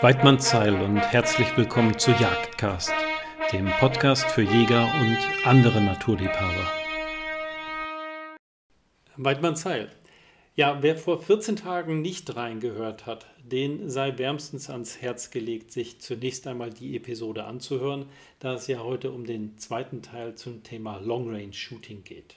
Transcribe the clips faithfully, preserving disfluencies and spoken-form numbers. Weidmannsheil und herzlich willkommen zu Jagdcast, dem Podcast für Jäger und andere Naturliebhaber. Weidmannsheil. Ja, wer vor vierzehn Tagen nicht reingehört hat, den sei wärmstens ans Herz gelegt, sich zunächst einmal die Episode anzuhören, da es ja heute um den zweiten Teil zum Thema Long Range Shooting geht.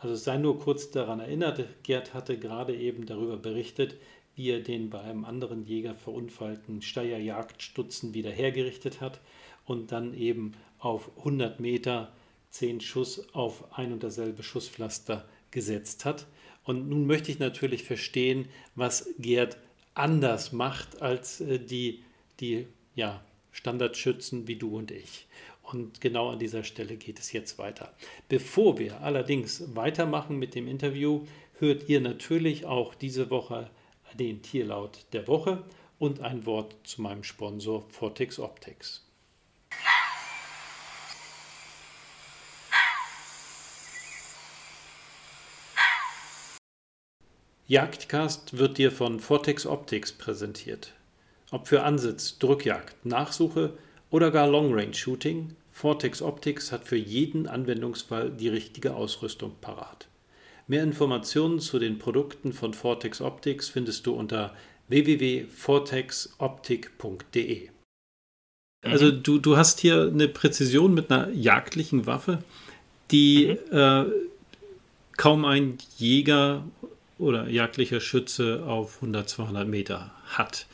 Also sei nur kurz daran erinnert, Gerd hatte gerade eben darüber berichtet, wie er den bei einem anderen Jäger verunfallten Steyr Jagdstutzen wieder hergerichtet hat und dann eben auf hundert Meter zehn Schuss auf ein und dasselbe Schusspflaster gesetzt hat. Und nun möchte ich natürlich verstehen, was Gerd anders macht als die, die ja, Standardschützen wie du und ich. Und genau an dieser Stelle geht es jetzt weiter. Bevor wir allerdings weitermachen mit dem Interview, hört ihr natürlich auch diese Woche den Tierlaut der Woche und ein Wort zu meinem Sponsor Vortex Optics. Jagdcast wird dir von Vortex Optics präsentiert. Ob für Ansitz, Drückjagd, Nachsuche oder gar Long Range Shooting, Vortex Optics hat für jeden Anwendungsfall die richtige Ausrüstung parat. Mehr Informationen zu den Produkten von Vortex Optics findest du unter w w w punkt vortex optik punkt d e. Mhm. Also du, du hast hier eine Präzision mit einer jagdlichen Waffe, die mhm. äh, kaum ein Jäger oder jagdlicher Schütze auf hundert, zweihundert Meter hat.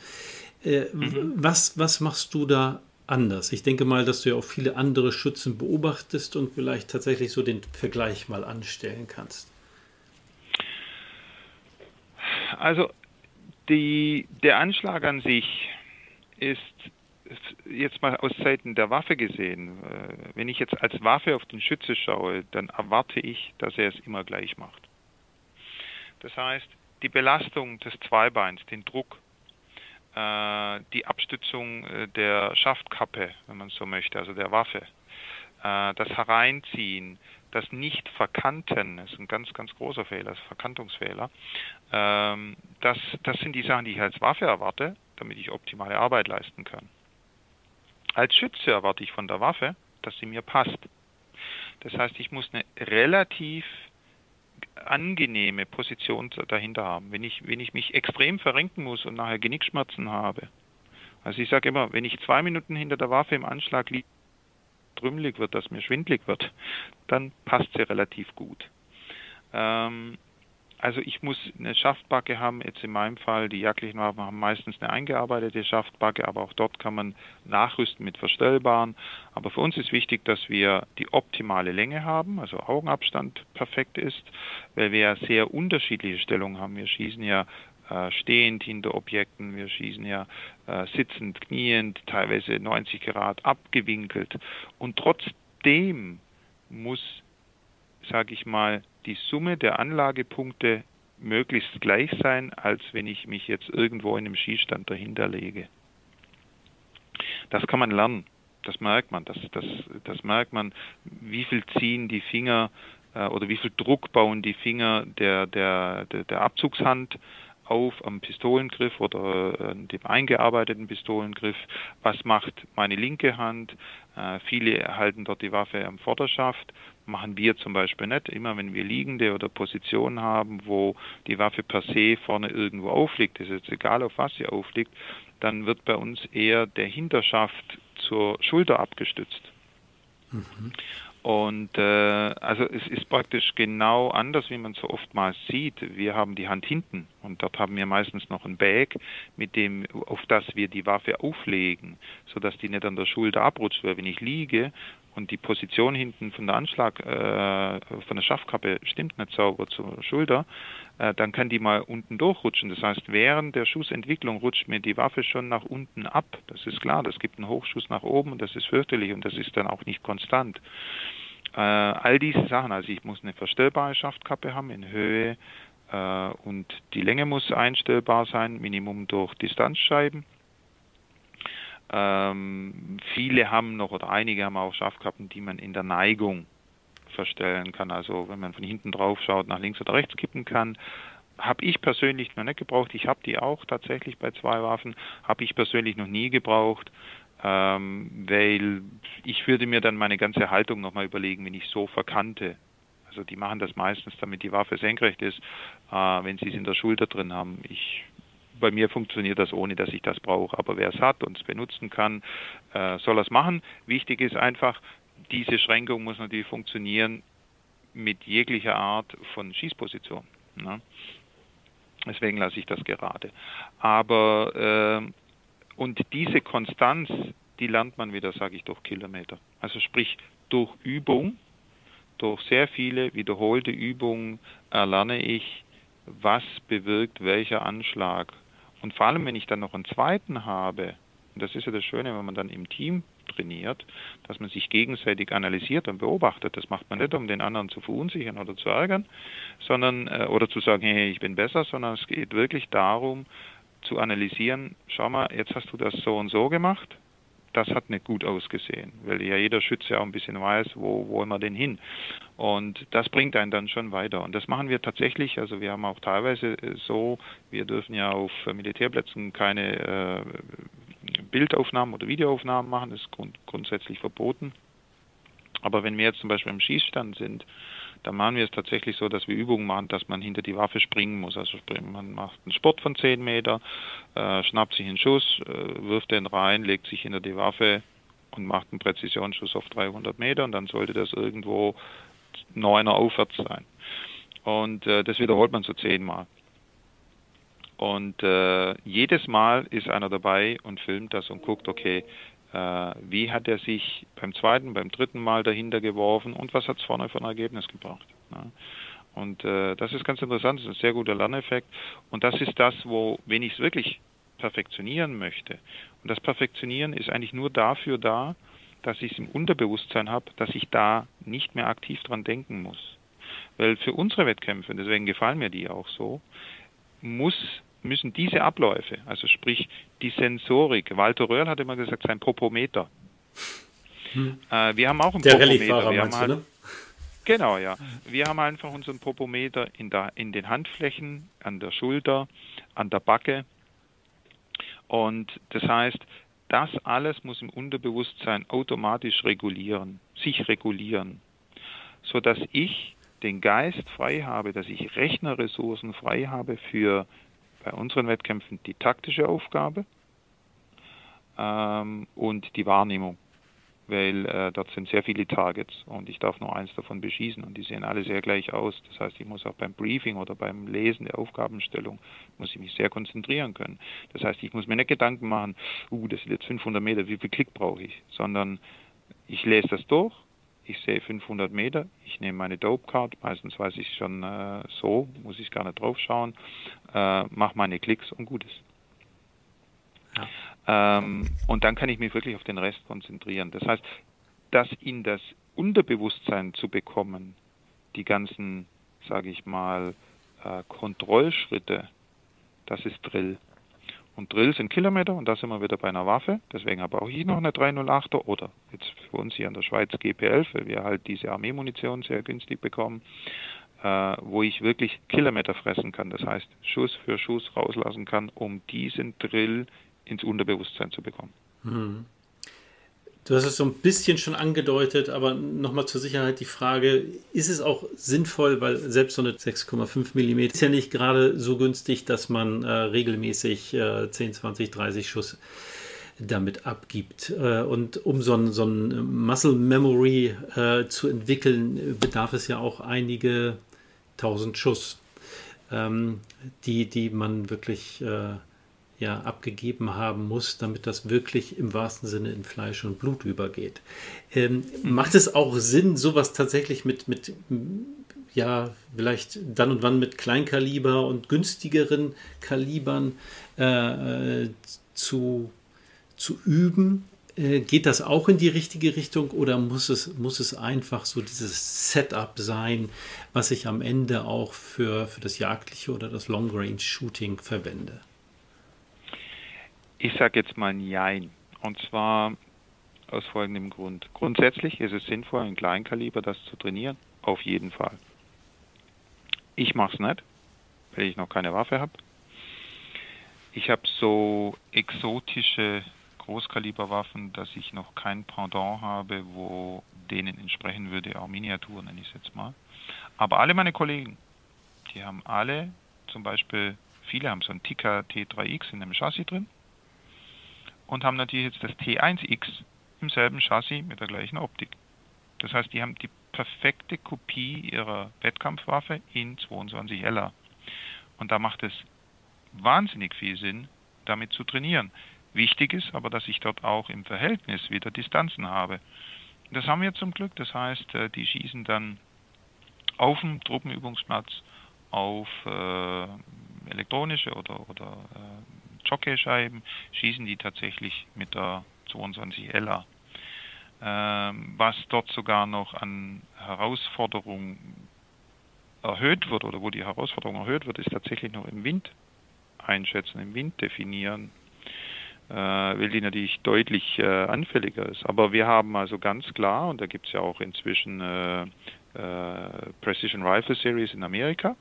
Äh, mhm. was, was machst du da anders? Ich denke mal, dass du ja auch viele andere Schützen beobachtest und vielleicht tatsächlich so den Vergleich mal anstellen kannst. Also die, der Anschlag an sich ist jetzt mal aus Seiten der Waffe gesehen. Wenn ich jetzt als Waffe auf den Schütze schaue, dann erwarte ich, dass er es immer gleich macht. Das heißt, die Belastung des Zweibeins, den Druck, die Abstützung der Schaftkappe, wenn man so möchte, also der Waffe, das Hereinziehen, das Nicht-Verkanten, das ist ein ganz, ganz großer Fehler, das ist ein Verkantungsfehler. Ähm, das, das sind die Sachen, die ich als Waffe erwarte, damit ich optimale Arbeit leisten kann. Als Schütze erwarte ich von der Waffe, dass sie mir passt. Das heißt, ich muss eine relativ angenehme Position dahinter haben. Wenn ich, wenn ich mich extrem verrenken muss und nachher Genickschmerzen habe, also ich sage immer, wenn ich zwei Minuten hinter der Waffe im Anschlag liege, trümmelig wird, dass mir schwindlig wird, dann passt sie relativ gut. Ähm, also ich muss eine Schaftbacke haben, jetzt in meinem Fall, die jagdlichen Waffen haben meistens eine eingearbeitete Schaftbacke, aber auch dort kann man nachrüsten mit Verstellbaren. Aber für uns ist wichtig, dass wir die optimale Länge haben, also Augenabstand perfekt ist, weil wir ja sehr unterschiedliche Stellungen haben. Wir schießen ja Äh, stehend hinter Objekten, wir schießen ja äh, sitzend, kniend, teilweise neunzig Grad abgewinkelt. Und trotzdem muss, sage ich mal, die Summe der Anlagepunkte möglichst gleich sein, als wenn ich mich jetzt irgendwo in einem Schießstand dahinter lege. Das kann man lernen, das merkt man, das, das, das merkt man, wie viel ziehen die Finger äh, oder wie viel Druck bauen die Finger der, der, der, der Abzugshand auf am Pistolengriff oder äh, dem eingearbeiteten Pistolengriff. Was macht meine linke Hand? Äh, viele halten dort die Waffe am Vorderschaft. Machen wir zum Beispiel nicht. Immer wenn wir liegende oder Positionen haben, wo die Waffe per se vorne irgendwo aufliegt, ist jetzt egal, auf was sie aufliegt, dann wird bei uns eher der Hinterschaft zur Schulter abgestützt. Mhm. Und äh, also es ist praktisch genau anders, wie man so oftmals sieht. Wir haben die Hand hinten und dort haben wir meistens noch ein Bag, mit dem, auf das wir die Waffe auflegen, sodass die nicht an der Schulter abrutscht. Weil wenn ich liege und die Position hinten von der Anschlag, äh, von der Schaftkappe stimmt nicht sauber zur Schulter, äh, dann kann die mal unten durchrutschen. Das heißt, während der Schussentwicklung rutscht mir die Waffe schon nach unten ab. Das ist klar, das gibt einen Hochschuss nach oben und das ist fürchterlich und das ist dann auch nicht konstant. All diese Sachen, also ich muss eine verstellbare Schaftkappe haben in Höhe äh, und die Länge muss einstellbar sein, Minimum durch Distanzscheiben. Ähm, viele haben noch oder einige haben auch Schaftkappen, die man in der Neigung verstellen kann, also wenn man von hinten drauf schaut, nach links oder rechts kippen kann. habe ich persönlich noch nicht gebraucht. Ich habe die auch tatsächlich bei zwei Waffen, habe ich persönlich noch nie gebraucht, ähm, weil ich würde mir dann meine ganze Haltung nochmal überlegen, wenn ich so verkante. Also die machen das meistens, damit die Waffe senkrecht ist, äh, wenn sie es in der Schulter drin haben. Ich, bei mir funktioniert das, ohne dass ich das brauche. Aber wer es hat und es benutzen kann, äh, soll es machen. Wichtig ist einfach, diese Schränkung muss natürlich funktionieren mit jeglicher Art von Schießposition. Ne? Deswegen lasse ich das gerade. Aber äh, und diese Konstanz, die lernt man wieder, sage ich, durch Kilometer. Also sprich durch Übung, durch sehr viele wiederholte Übungen erlerne ich, was bewirkt welcher Anschlag. Und vor allem, wenn ich dann noch einen zweiten habe, und das ist ja das Schöne, wenn man dann im Team trainiert, dass man sich gegenseitig analysiert und beobachtet. Das macht man nicht, um den anderen zu verunsichern oder zu ärgern, sondern oder zu sagen, hey, ich bin besser, sondern es geht wirklich darum, zu analysieren, schau mal, jetzt hast du das so und so gemacht, das hat nicht gut ausgesehen, weil ja jeder Schütze auch ein bisschen weiß, wo wollen wir denn hin. Und das bringt einen dann schon weiter. Und das machen wir tatsächlich, also wir haben auch teilweise so, wir dürfen ja auf Militärplätzen keine äh, Bildaufnahmen oder Videoaufnahmen machen, das ist grund grundsätzlich verboten. Aber wenn wir jetzt zum Beispiel im Schießstand sind, dann machen wir es tatsächlich so, dass wir Übungen machen, dass man hinter die Waffe springen muss. Also man macht einen Sport von zehn Meter, äh, schnappt sich einen Schuss, äh, wirft den rein, legt sich hinter die Waffe und macht einen Präzisionsschuss auf dreihundert Meter. Und dann sollte das irgendwo neuner aufwärts sein. Und äh, das wiederholt man so zehnmal. Und äh, jedes Mal ist einer dabei und filmt das und guckt, okay, äh, wie hat er sich beim zweiten, beim dritten Mal dahinter geworfen und was hat es vorne für ein Ergebnis gebracht. Ne? Und äh, das ist ganz interessant, das ist ein sehr guter Lerneffekt. Und das ist das, wo, wenn ich es wirklich perfektionieren möchte. Und das Perfektionieren ist eigentlich nur dafür da, dass ich es im Unterbewusstsein habe, dass ich da nicht mehr aktiv dran denken muss. Weil für unsere Wettkämpfe, und deswegen gefallen mir die auch so, muss müssen diese Abläufe, also sprich die Sensorik, Walter Röhrl hat immer gesagt, sein Popometer. Hm. Äh, wir haben auch einen der Popometer. Wir haben halt, du, ne? Genau, ja. Wir haben einfach unseren Popometer in, der, in den Handflächen, an der Schulter, an der Backe. Und das heißt, das alles muss im Unterbewusstsein automatisch regulieren, sich regulieren, sodass ich den Geist frei habe, dass ich Rechnerressourcen frei habe für bei unseren Wettkämpfen die taktische Aufgabe ähm, und die Wahrnehmung, weil äh, dort sind sehr viele Targets und ich darf nur eins davon beschießen und die sehen alle sehr gleich aus. Das heißt, ich muss auch beim Briefing oder beim Lesen der Aufgabenstellung, muss ich mich sehr konzentrieren können. Das heißt, ich muss mir nicht Gedanken machen, uh, das sind jetzt fünfhundert Meter, wie viel Klick brauche ich, sondern ich lese das durch. Ich sehe fünfhundert Meter, ich nehme meine Dope-Card, meistens weiß ich schon äh, so, muss ich gar nicht drauf schauen, äh, mache meine Klicks und gut ist. Ja. Ähm, und dann kann ich mich wirklich auf den Rest konzentrieren. Das heißt, das in das Unterbewusstsein zu bekommen, die ganzen, sage ich mal, äh, Kontrollschritte, das ist Drill. Und Drill sind Kilometer und da sind wir wieder bei einer Waffe. Deswegen habe auch ich noch eine drei null achter oder jetzt für uns hier in der Schweiz G P elf, weil wir halt diese Armeemunition sehr günstig bekommen, äh, wo ich wirklich Kilometer fressen kann. Das heißt, Schuss für Schuss rauslassen kann, um diesen Drill ins Unterbewusstsein zu bekommen. Hm. Du hast es so ein bisschen schon angedeutet, aber nochmal zur Sicherheit die Frage, ist es auch sinnvoll, weil selbst so eine sechs Komma fünf Millimeter ist ja nicht gerade so günstig, dass man äh, regelmäßig äh, zehn, zwanzig, dreißig Schuss damit abgibt. Äh, und um so ein, so ein Muscle Memory äh, zu entwickeln, bedarf es ja auch einige tausend Schuss, ähm, die, die man wirklich... Äh, ja, abgegeben haben muss, damit das wirklich im wahrsten Sinne in Fleisch und Blut übergeht. Ähm, macht es auch Sinn, sowas tatsächlich mit, mit, ja, vielleicht dann und wann mit Kleinkaliber und günstigeren Kalibern äh, zu, zu üben? Äh, geht das auch in die richtige Richtung oder muss es, muss es einfach so dieses Setup sein, was ich am Ende auch für, für das jagdliche oder das Long-Range-Shooting verwende? Ich sage jetzt mal Nein, und zwar aus folgendem Grund. Grundsätzlich ist es sinnvoll, im Kleinkaliber das zu trainieren, auf jeden Fall. Ich mache es nicht, weil ich noch keine Waffe habe. Ich habe so exotische Großkaliberwaffen, dass ich noch kein Pendant habe, wo denen entsprechen würde, auch Miniatur nenne ich es jetzt mal. Aber alle meine Kollegen, die haben alle, zum Beispiel, viele haben so einen Tikka T drei X in einem Chassis drin und haben natürlich jetzt das T eins X im selben Chassis mit der gleichen Optik. Das heißt, die haben die perfekte Kopie ihrer Wettkampfwaffe in zweiundzwanzig L R. Und da macht es wahnsinnig viel Sinn, damit zu trainieren. Wichtig ist aber, dass ich dort auch im Verhältnis wieder Distanzen habe. Das haben wir zum Glück. Das heißt, die schießen dann auf dem Truppenübungsplatz auf äh, elektronische oder, oder äh, Jocke-Scheiben, schießen die tatsächlich mit der zweiundzwanzig L A. Ähm, was dort sogar noch an Herausforderung erhöht wird oder wo die Herausforderung erhöht wird, ist tatsächlich noch im Wind einschätzen, im Wind definieren, äh, weil die natürlich deutlich äh, anfälliger ist. Aber wir haben also ganz klar, und da gibt es ja auch inzwischen äh, äh, Precision Rifle Series in Amerika,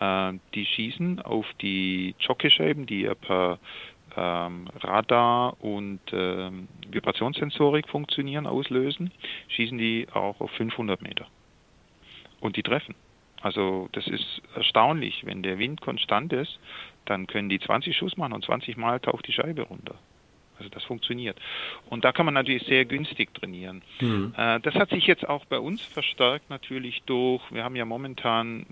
äh, die schießen auf die Jocke-Scheiben, die ihr per Ähm, Radar und ähm, Vibrationssensorik funktionieren, auslösen, schießen die auch auf fünfhundert Meter. Und die treffen. Also das ist erstaunlich. Wenn der Wind konstant ist, dann können die zwanzig Schuss machen und zwanzig Mal taucht die Scheibe runter. Also das funktioniert. Und da kann man natürlich sehr günstig trainieren. Mhm. Äh, das hat sich jetzt auch bei uns verstärkt natürlich durch, wir haben ja momentan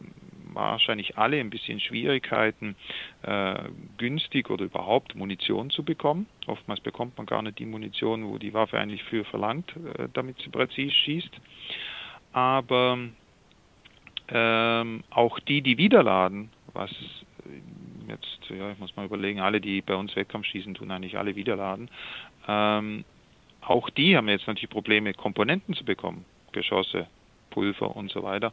wahrscheinlich alle ein bisschen Schwierigkeiten, äh, günstig oder überhaupt Munition zu bekommen. Oftmals bekommt man gar nicht die Munition, wo die Waffe eigentlich für verlangt, äh, damit sie präzise schießt. Aber ähm, auch die, die wiederladen, was jetzt, ja, ich muss mal überlegen, alle, die bei uns Wettkampf schießen, tun eigentlich alle wiederladen. Ähm, auch die haben jetzt natürlich Probleme, Komponenten zu bekommen, Geschosse, Pulver und so weiter.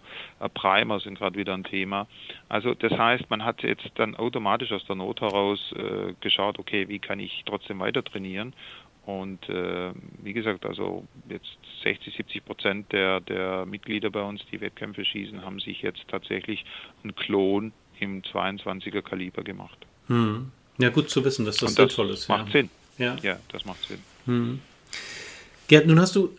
Primer sind gerade wieder ein Thema. Also das heißt, man hat jetzt dann automatisch aus der Not heraus äh, geschaut, okay, wie kann ich trotzdem weiter trainieren? Und äh, wie gesagt, also jetzt sechzig, siebzig Prozent der, der Mitglieder bei uns, die Wettkämpfe schießen, haben sich jetzt tatsächlich einen Klon im zweiundzwanziger Kaliber gemacht. Hm. Ja, gut zu wissen, dass das, das sinnvoll ist. Macht ja Sinn. Ja. ja, das macht Sinn. Hm. Gerd, nun hast du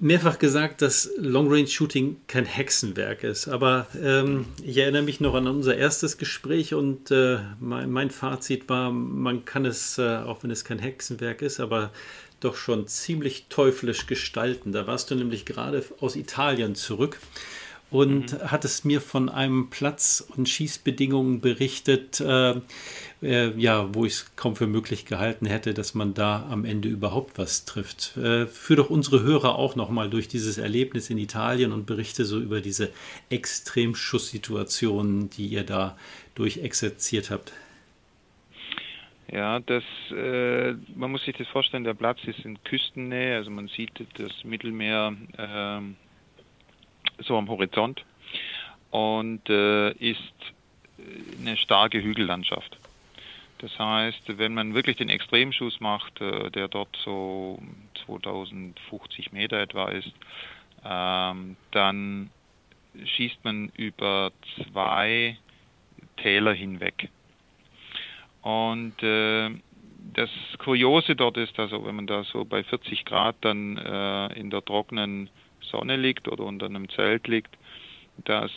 mehrfach gesagt, dass Long-Range-Shooting kein Hexenwerk ist, aber ähm, ich erinnere mich noch an unser erstes Gespräch und äh, mein, mein Fazit war, man kann es, äh, auch wenn es kein Hexenwerk ist, aber doch schon ziemlich teuflisch gestalten. Da warst du nämlich gerade aus Italien zurück und mhm. hattest mir von einem Platz und Schießbedingungen berichtet, äh, äh, ja, wo ich es kaum für möglich gehalten hätte, dass man da am Ende überhaupt was trifft. Äh, führ doch unsere Hörer auch nochmal durch dieses Erlebnis in Italien und berichte so über diese Extremschusssituationen, die ihr da durchexerziert habt. Ja, das, äh, man muss sich das vorstellen, der Platz ist in Küstennähe, also man sieht das Mittelmeer äh, so am Horizont und äh, ist eine starke Hügellandschaft. Das heißt, wenn man wirklich den Extremschuss macht, äh, der dort so zweitausendfünfzig Meter etwa ist, ähm, dann schießt man über zwei Täler hinweg. Und äh, das Kuriose dort ist, also wenn man da so bei vierzig Grad dann äh, in der trockenen Sonne liegt oder unter einem Zelt liegt, dass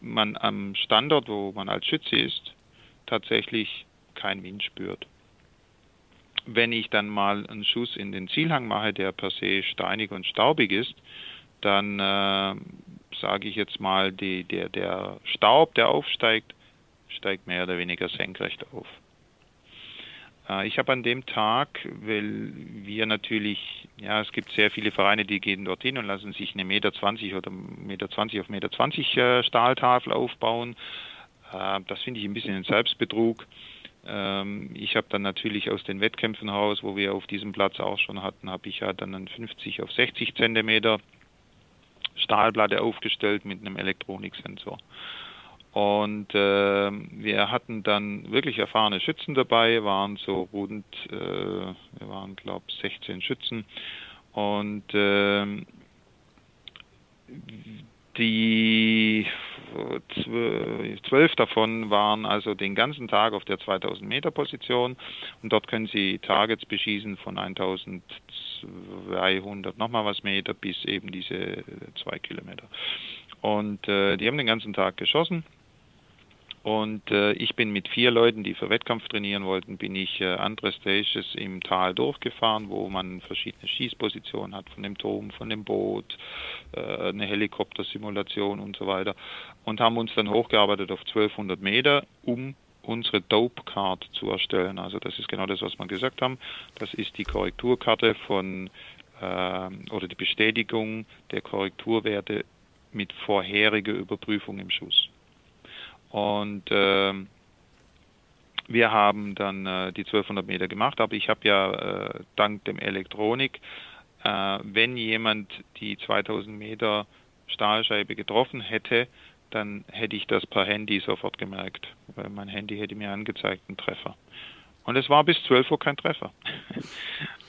man am Standort, wo man als Schütze ist, tatsächlich keinen Wind spürt. Wenn ich dann mal einen Schuss in den Zielhang mache, der per se steinig und staubig ist, dann äh, sage ich jetzt mal, die, der, der Staub, der aufsteigt, steigt mehr oder weniger senkrecht auf. Ich habe an dem Tag, weil wir natürlich, ja, es gibt sehr viele Vereine, die gehen dorthin und lassen sich eine Meter zwanzig oder Meter zwanzig auf Meter zwanzig äh, Stahltafel aufbauen. Äh, das finde ich ein bisschen ein Selbstbetrug. Ähm, ich habe dann natürlich aus den Wettkämpfen heraus, wo wir auf diesem Platz auch schon hatten, habe ich ja dann einen fünfzig auf sechzig Zentimeter Stahlplatte aufgestellt mit einem Elektroniksensor. Und äh, wir hatten dann wirklich erfahrene Schützen dabei, waren so rund, äh, wir waren glaube ich sechzehn Schützen. Und äh, Die zwölf davon waren also den ganzen Tag auf der zweitausend Meter Position und dort können Sie Targets beschießen von eintausendzweihundert nochmal was Meter bis eben diese zwei Kilometer. Und äh, die haben den ganzen Tag geschossen. Und äh, ich bin mit vier Leuten, die für Wettkampf trainieren wollten, bin ich äh, andere Stages im Tal durchgefahren, wo man verschiedene Schießpositionen hat, von dem Turm, von dem Boot, äh, eine Helikoptersimulation und so weiter. Und haben uns dann hochgearbeitet auf zwölfhundert Meter, um unsere Dope-Card zu erstellen. Also das ist genau das, was wir gesagt haben. Das ist die Korrekturkarte von äh, oder die Bestätigung der Korrekturwerte mit vorheriger Überprüfung im Schuss. Und äh, wir haben dann äh, die zwölfhundert Meter gemacht, aber ich habe ja äh, dank dem Elektronik, äh, wenn jemand die zweitausend Meter Stahlscheibe getroffen hätte, dann hätte ich das per Handy sofort gemerkt, weil mein Handy hätte mir angezeigt einen Treffer. Und es war bis zwölf Uhr kein Treffer.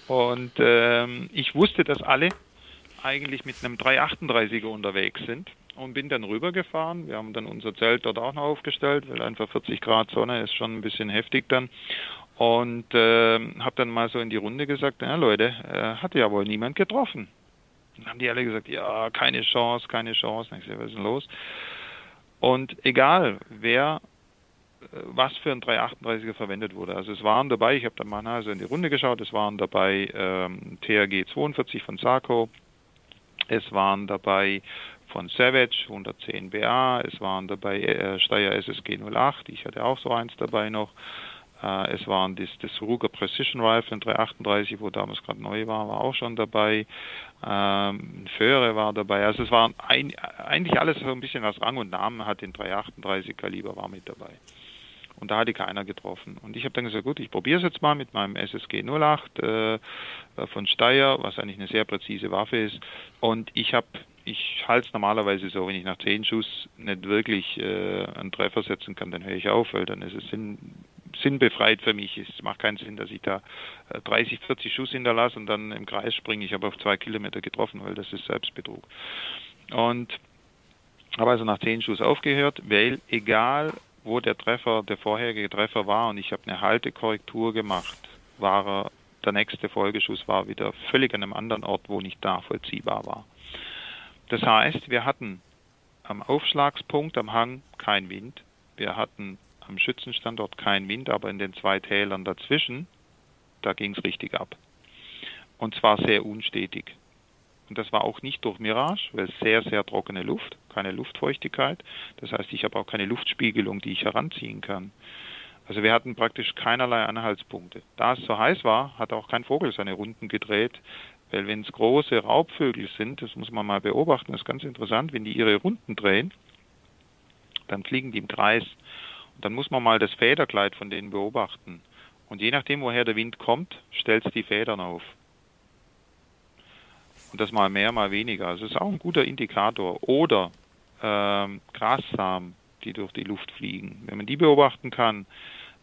Und äh, ich wusste, dass alle eigentlich mit einem drei achtunddreißiger unterwegs sind. Und bin dann rübergefahren. Wir haben dann unser Zelt dort auch noch aufgestellt, weil einfach vierzig Grad Sonne ist schon ein bisschen heftig dann. Und äh, habe dann mal so in die Runde gesagt, na Leute, äh, hat ja wohl niemand getroffen. Dann haben die alle gesagt, ja, keine Chance, keine Chance. Ich sag, was ist denn los? Und egal, wer was für ein drei achtunddreißiger verwendet wurde. Also es waren dabei, ich habe dann mal also in die Runde geschaut, es waren dabei ähm, T R G zweiundvierzig von Sako, es waren dabei von Savage hundertzehn B A, es waren dabei äh, Steyr S S G null acht, ich hatte auch so eins dabei noch, äh, es waren das, das Ruger Precision Rifle drei achtunddreißig, wo damals gerade neu war, war auch schon dabei, ähm, Föhre war dabei, also es waren ein, eigentlich alles so ein bisschen was Rang und Namen hat, den drei achtunddreißiger Kaliber war mit dabei. Und da hatte keiner getroffen. Und ich habe dann gesagt, gut, ich probiere es jetzt mal mit meinem S S G null acht äh, von Steyr, was eigentlich eine sehr präzise Waffe ist. Und ich habe, ich halte es normalerweise so, wenn ich nach zehn Schuss nicht wirklich äh, einen Treffer setzen kann, dann höre ich auf, weil dann ist es sinn, sinnbefreit für mich. Es macht keinen Sinn, dass ich da dreißig, vierzig Schuss hinterlasse und dann im Kreis springe. Ich habe auf zwei Kilometer getroffen, weil das ist Selbstbetrug. Und habe also nach zehn Schuss aufgehört, weil egal, wo der Treffer, der vorherige Treffer war und ich habe eine Haltekorrektur gemacht, war er, der nächste Folgeschuss war wieder völlig an einem anderen Ort, wo nicht nachvollziehbar war. Das heißt, wir hatten am Aufschlagspunkt, am Hang, keinen Wind. Wir hatten am Schützenstandort keinen Wind, aber in den zwei Tälern dazwischen, da ging es richtig ab. Und zwar sehr unstetig. Und das war auch nicht durch Mirage, weil sehr, sehr trockene Luft, keine Luftfeuchtigkeit. Das heißt, ich habe auch keine Luftspiegelung, die ich heranziehen kann. Also wir hatten praktisch keinerlei Anhaltspunkte. Da es so heiß war, hat auch kein Vogel seine Runden gedreht, weil wenn es große Raubvögel sind, das muss man mal beobachten, das ist ganz interessant, wenn die ihre Runden drehen, dann fliegen die im Kreis. Und dann muss man mal das Federkleid von denen beobachten. Und je nachdem, woher der Wind kommt, stellt es die Federn auf. Und das mal mehr, mal weniger. Also das ist auch ein guter Indikator. Oder ähm, Grassamen, die durch die Luft fliegen. Wenn man die beobachten kann,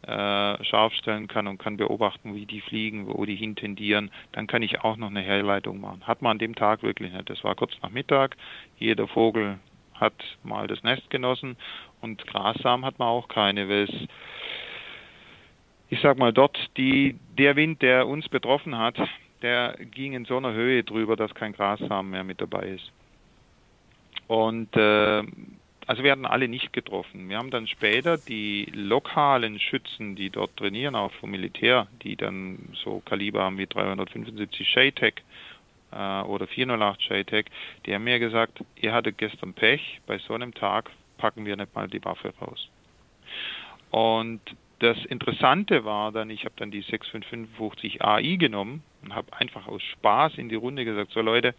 äh, scharf stellen kann und kann beobachten, wie die fliegen, wo die hintendieren, dann kann ich auch noch eine Herleitung machen. Hat man an dem Tag wirklich nicht. Das war kurz nach Mittag. Jeder Vogel hat mal das Nest genossen. Und Grassamen hat man auch keine, weil es, ich sag mal, dort die, der Wind, der uns betroffen hat, der ging in so einer Höhe drüber, dass kein Grassamen mehr mit dabei ist. Und äh, also wir hatten alle nicht getroffen. Wir haben dann später die lokalen Schützen, die dort trainieren, auch vom Militär, die dann so Kaliber haben wie dreihundertfünfundsiebzig J-Tech äh, oder vierhundertacht J-Tech, die haben mir gesagt, ihr hattet gestern Pech, bei so einem Tag packen wir nicht mal die Waffe raus. Und das Interessante war dann, ich habe dann die sechs fünf fünf A I genommen und habe einfach aus Spaß in die Runde gesagt, so Leute,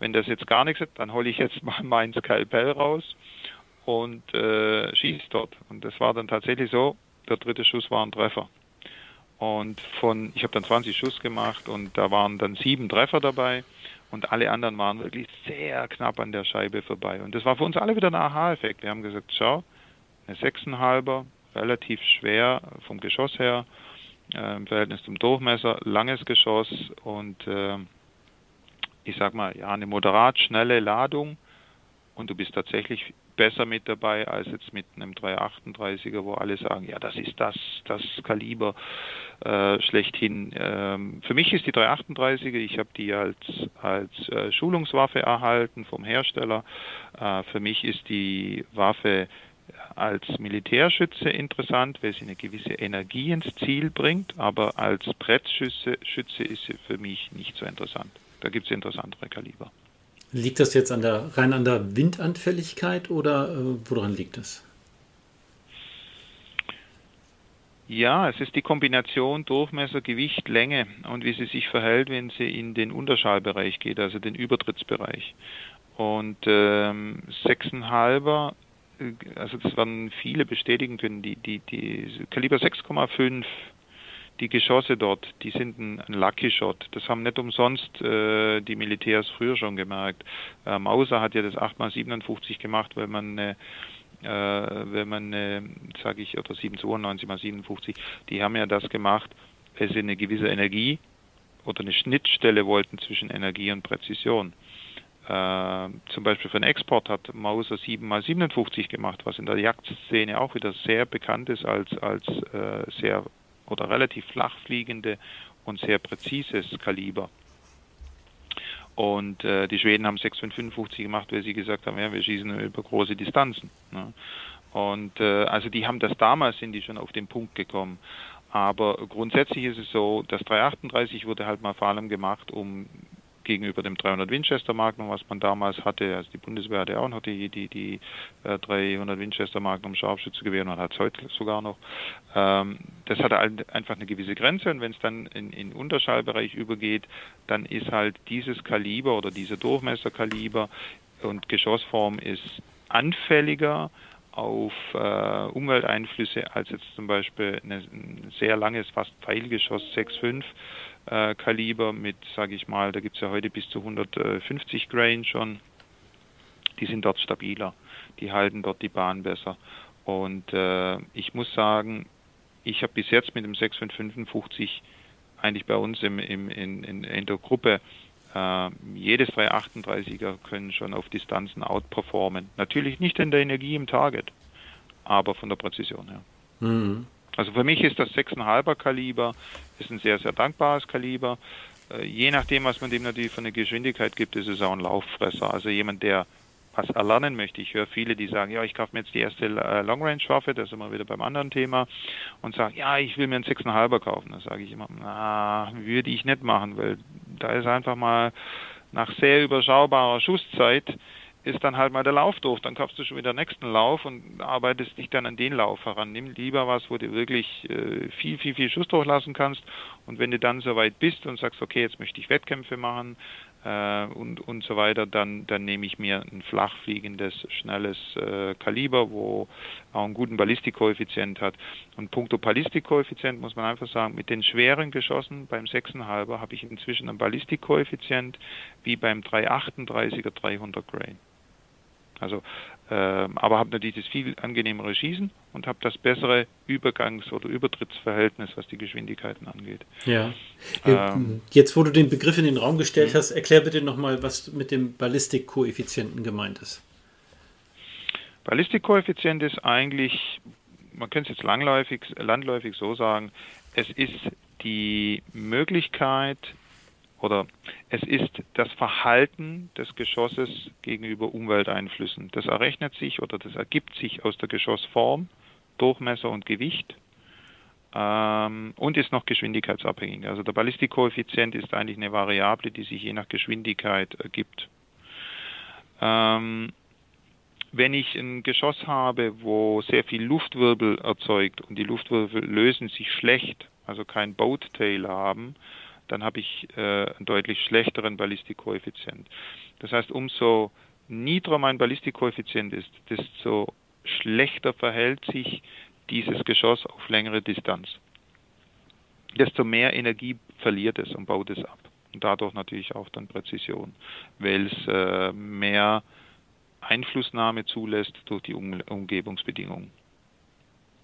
wenn das jetzt gar nichts hat, dann hole ich jetzt mal mein Skalpell raus und äh, schieße dort. Und das war dann tatsächlich so, der dritte Schuss war ein Treffer. Und von, ich habe dann zwanzig Schuss gemacht und da waren dann sieben Treffer dabei und alle anderen waren wirklich sehr knapp an der Scheibe vorbei. Und das war für uns alle wieder ein Aha-Effekt. Wir haben gesagt, schau, eine sechs Komma fünfer, relativ schwer vom Geschoss her, äh, im Verhältnis zum Durchmesser, langes Geschoss und äh, ich sag mal, ja, eine moderat schnelle Ladung und du bist tatsächlich besser mit dabei als jetzt mit einem drei achtunddreißiger, wo alle sagen, ja, das ist das, das Kaliber äh, schlechthin. Ähm, für mich ist die drei achtunddreißiger, ich habe die als, als äh, Schulungswaffe erhalten vom Hersteller. Äh, für mich ist die Waffe als Militärschütze interessant, weil sie eine gewisse Energie ins Ziel bringt, aber als Brettschütze Schütze ist sie für mich nicht so interessant. Da gibt es interessantere Kaliber. Liegt das jetzt an der, rein an der Windanfälligkeit oder äh, woran liegt das? Ja, es ist die Kombination Durchmesser, Gewicht, Länge und wie sie sich verhält, wenn sie in den Unterschallbereich geht, also den Übertrittsbereich. Und ähm, sechs Komma fünfer, also das werden viele bestätigen können, die, die, die Kaliber sechs Komma fünf, die Geschosse dort, die sind ein Lucky Shot. Das haben nicht umsonst äh, die Militärs früher schon gemerkt. Äh, Mauser hat ja das acht mal siebenundfünfzig gemacht, weil man, äh, wenn man, äh, sage ich, oder sieben zweiundneunzig mal siebenundfünfzig, die haben ja das gemacht, weil sie eine gewisse Energie oder eine Schnittstelle wollten zwischen Energie und Präzision. Äh, zum Beispiel für den Export hat Mauser sieben mal siebenundfünfzig gemacht, was in der Jagdszene auch wieder sehr bekannt ist als, als äh, sehr oder relativ flach fliegende und sehr präzises Kaliber. Und äh, die Schweden haben sechs Komma fünfundfünfzig gemacht, weil sie gesagt haben, ja, wir schießen über große Distanzen. Ne? Und äh, also die haben das damals, sind die schon auf den Punkt gekommen. Aber grundsätzlich ist es so, das drei achtunddreißig wurde halt mal vor allem gemacht, um gegenüber dem dreihundert Winchester Magnum, was man damals hatte, also die Bundeswehr hatte auch noch die, die, die äh, dreihundert Winchester Magnum Scharfschützengewehr, man hat es heute sogar noch. Ähm, das hat halt einfach eine gewisse Grenze und wenn es dann in den Unterschallbereich übergeht, dann ist halt dieses Kaliber oder dieser Durchmesserkaliber und Geschossform ist anfälliger auf äh, Umwelteinflüsse als jetzt zum Beispiel eine, ein sehr langes, fast Pfeilgeschoss sechs Komma fünf äh, Kaliber mit, sage ich mal, da gibt es ja heute bis zu hundertfünfzig Grain schon, die sind dort stabiler, die halten dort die Bahn besser. Und äh, ich muss sagen, ich habe bis jetzt mit dem sechs Komma fünfundfünfzig eigentlich bei uns im, im, in, in, in der Gruppe, Uh, jedes drei achtunddreißiger können schon auf Distanzen outperformen. Natürlich nicht in der Energie im Target, aber von der Präzision her. Mhm. Also für mich ist das sechs Komma fünfer Kaliber ist ein sehr, sehr dankbares Kaliber. Uh, je nachdem, was man dem natürlich von der Geschwindigkeit gibt, ist es auch ein Lauffresser. Also jemand, der was erlernen möchte. Ich höre viele, die sagen, ja, ich kaufe mir jetzt die erste äh, Long-Range-Waffe, da sind wir wieder beim anderen Thema, und sagen, ja, ich will mir einen sechs Komma fünfer kaufen. Da sage ich immer, na, würde ich nicht machen, weil da ist einfach mal nach sehr überschaubarer Schusszeit ist dann halt mal der Lauf durch. Dann kaufst du schon wieder den nächsten Lauf und arbeitest dich dann an den Lauf heran. Nimm lieber was, wo du wirklich äh, viel, viel, viel Schuss durchlassen kannst. Und wenn du dann soweit bist und sagst, okay, jetzt möchte ich Wettkämpfe machen äh, und, und so weiter, dann, dann nehme ich mir ein flachfliegendes, schnelles äh, Kaliber, wo auch einen guten Ballistikkoeffizient hat. Und punkto Ballistikkoeffizient muss man einfach sagen, mit den schweren Geschossen beim sechs Komma fünfer habe ich inzwischen einen Ballistikkoeffizient wie beim drei achtunddreißiger dreihundert Grain. Also, äh, aber habe natürlich das viel angenehmere Schießen und habe das bessere Übergangs- oder Übertrittsverhältnis, was die Geschwindigkeiten angeht. Ja. Ähm, Jetzt, wo du den Begriff in den Raum gestellt hast, erklär bitte nochmal, was mit dem Ballistikkoeffizienten gemeint ist. Ballistikkoeffizient ist eigentlich, man könnte es jetzt langläufig, landläufig so sagen, es ist die Möglichkeit, oder es ist das Verhalten des Geschosses gegenüber Umwelteinflüssen. Das errechnet sich oder das ergibt sich aus der Geschossform, Durchmesser und Gewicht ähm, und ist noch geschwindigkeitsabhängig. Also der Ballistikkoeffizient ist eigentlich eine Variable, die sich je nach Geschwindigkeit ergibt. Ähm, wenn ich ein Geschoss habe, wo sehr viel Luftwirbel erzeugt und die Luftwirbel lösen sich schlecht, also kein Boat-Tail haben, dann habe ich äh, einen deutlich schlechteren Ballistikkoeffizient. Das heißt, umso niedriger mein Ballistikkoeffizient ist, desto schlechter verhält sich dieses Geschoss auf längere Distanz. Desto mehr Energie verliert es und baut es ab. Und dadurch natürlich auch dann Präzision, weil es äh, mehr Einflussnahme zulässt durch die um Umgebungsbedingungen.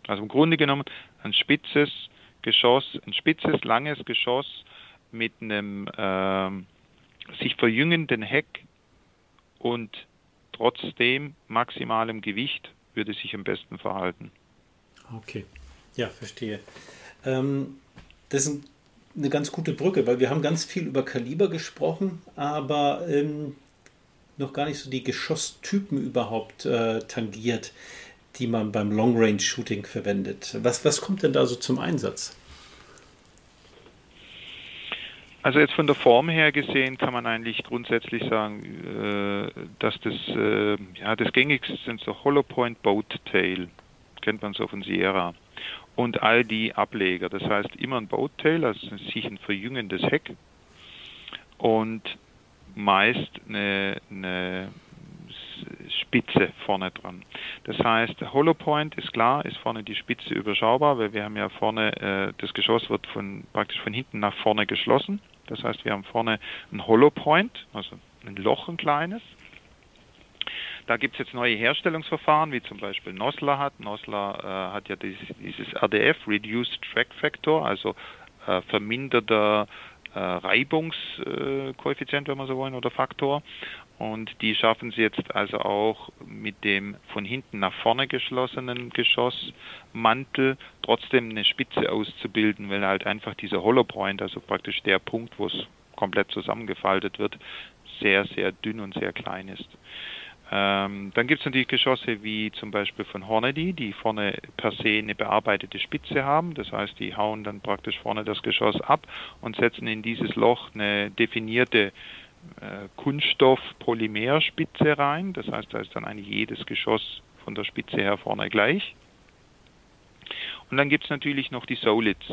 Also im Grunde genommen ein spitzes Geschoss, ein spitzes, langes Geschoss, mit einem äh, sich verjüngenden Heck und trotzdem maximalem Gewicht würde sich am besten verhalten. Okay, ja, verstehe. Ähm, das ist eine ganz gute Brücke, weil wir haben ganz viel über Kaliber gesprochen, aber ähm, noch gar nicht so die Geschosstypen überhaupt äh, tangiert, die man beim Long-Range-Shooting verwendet. Was, was kommt denn da so zum Einsatz? Also jetzt von der Form her gesehen kann man eigentlich grundsätzlich sagen, dass das, ja, das gängigste sind so Hollow Point Boat Tail, kennt man so von Sierra, und all die Ableger. Das heißt immer ein Boat Tail, also sich ein verjüngendes Heck und meist eine, eine Spitze vorne dran. Das heißt, Hollow Point ist klar, ist vorne die Spitze überschaubar, weil wir haben ja vorne, äh, das Geschoss wird von praktisch von hinten nach vorne geschlossen. Das heißt, wir haben vorne ein Hollow Point, also ein Loch, ein kleines. Da gibt es jetzt neue Herstellungsverfahren, wie zum Beispiel Nosler hat. Nosler äh, hat ja dieses, dieses R D F, Reduced Drag Factor, also äh, verminderter äh, Reibungskoeffizient, wenn wir so wollen, oder Faktor. Und die schaffen es jetzt also auch mit dem von hinten nach vorne geschlossenen Geschossmantel trotzdem eine Spitze auszubilden, weil halt einfach dieser Hollow Point, also praktisch der Punkt, wo es komplett zusammengefaltet wird, sehr, sehr dünn und sehr klein ist. Ähm, dann gibt es natürlich Geschosse wie zum Beispiel von Hornady, die vorne per se eine bearbeitete Spitze haben. Das heißt, die hauen dann praktisch vorne das Geschoss ab und setzen in dieses Loch eine definierte Kunststoff-Polymerspitze rein, das heißt, da ist dann eigentlich jedes Geschoss von der Spitze her vorne gleich. Und dann gibt es natürlich noch die Solids.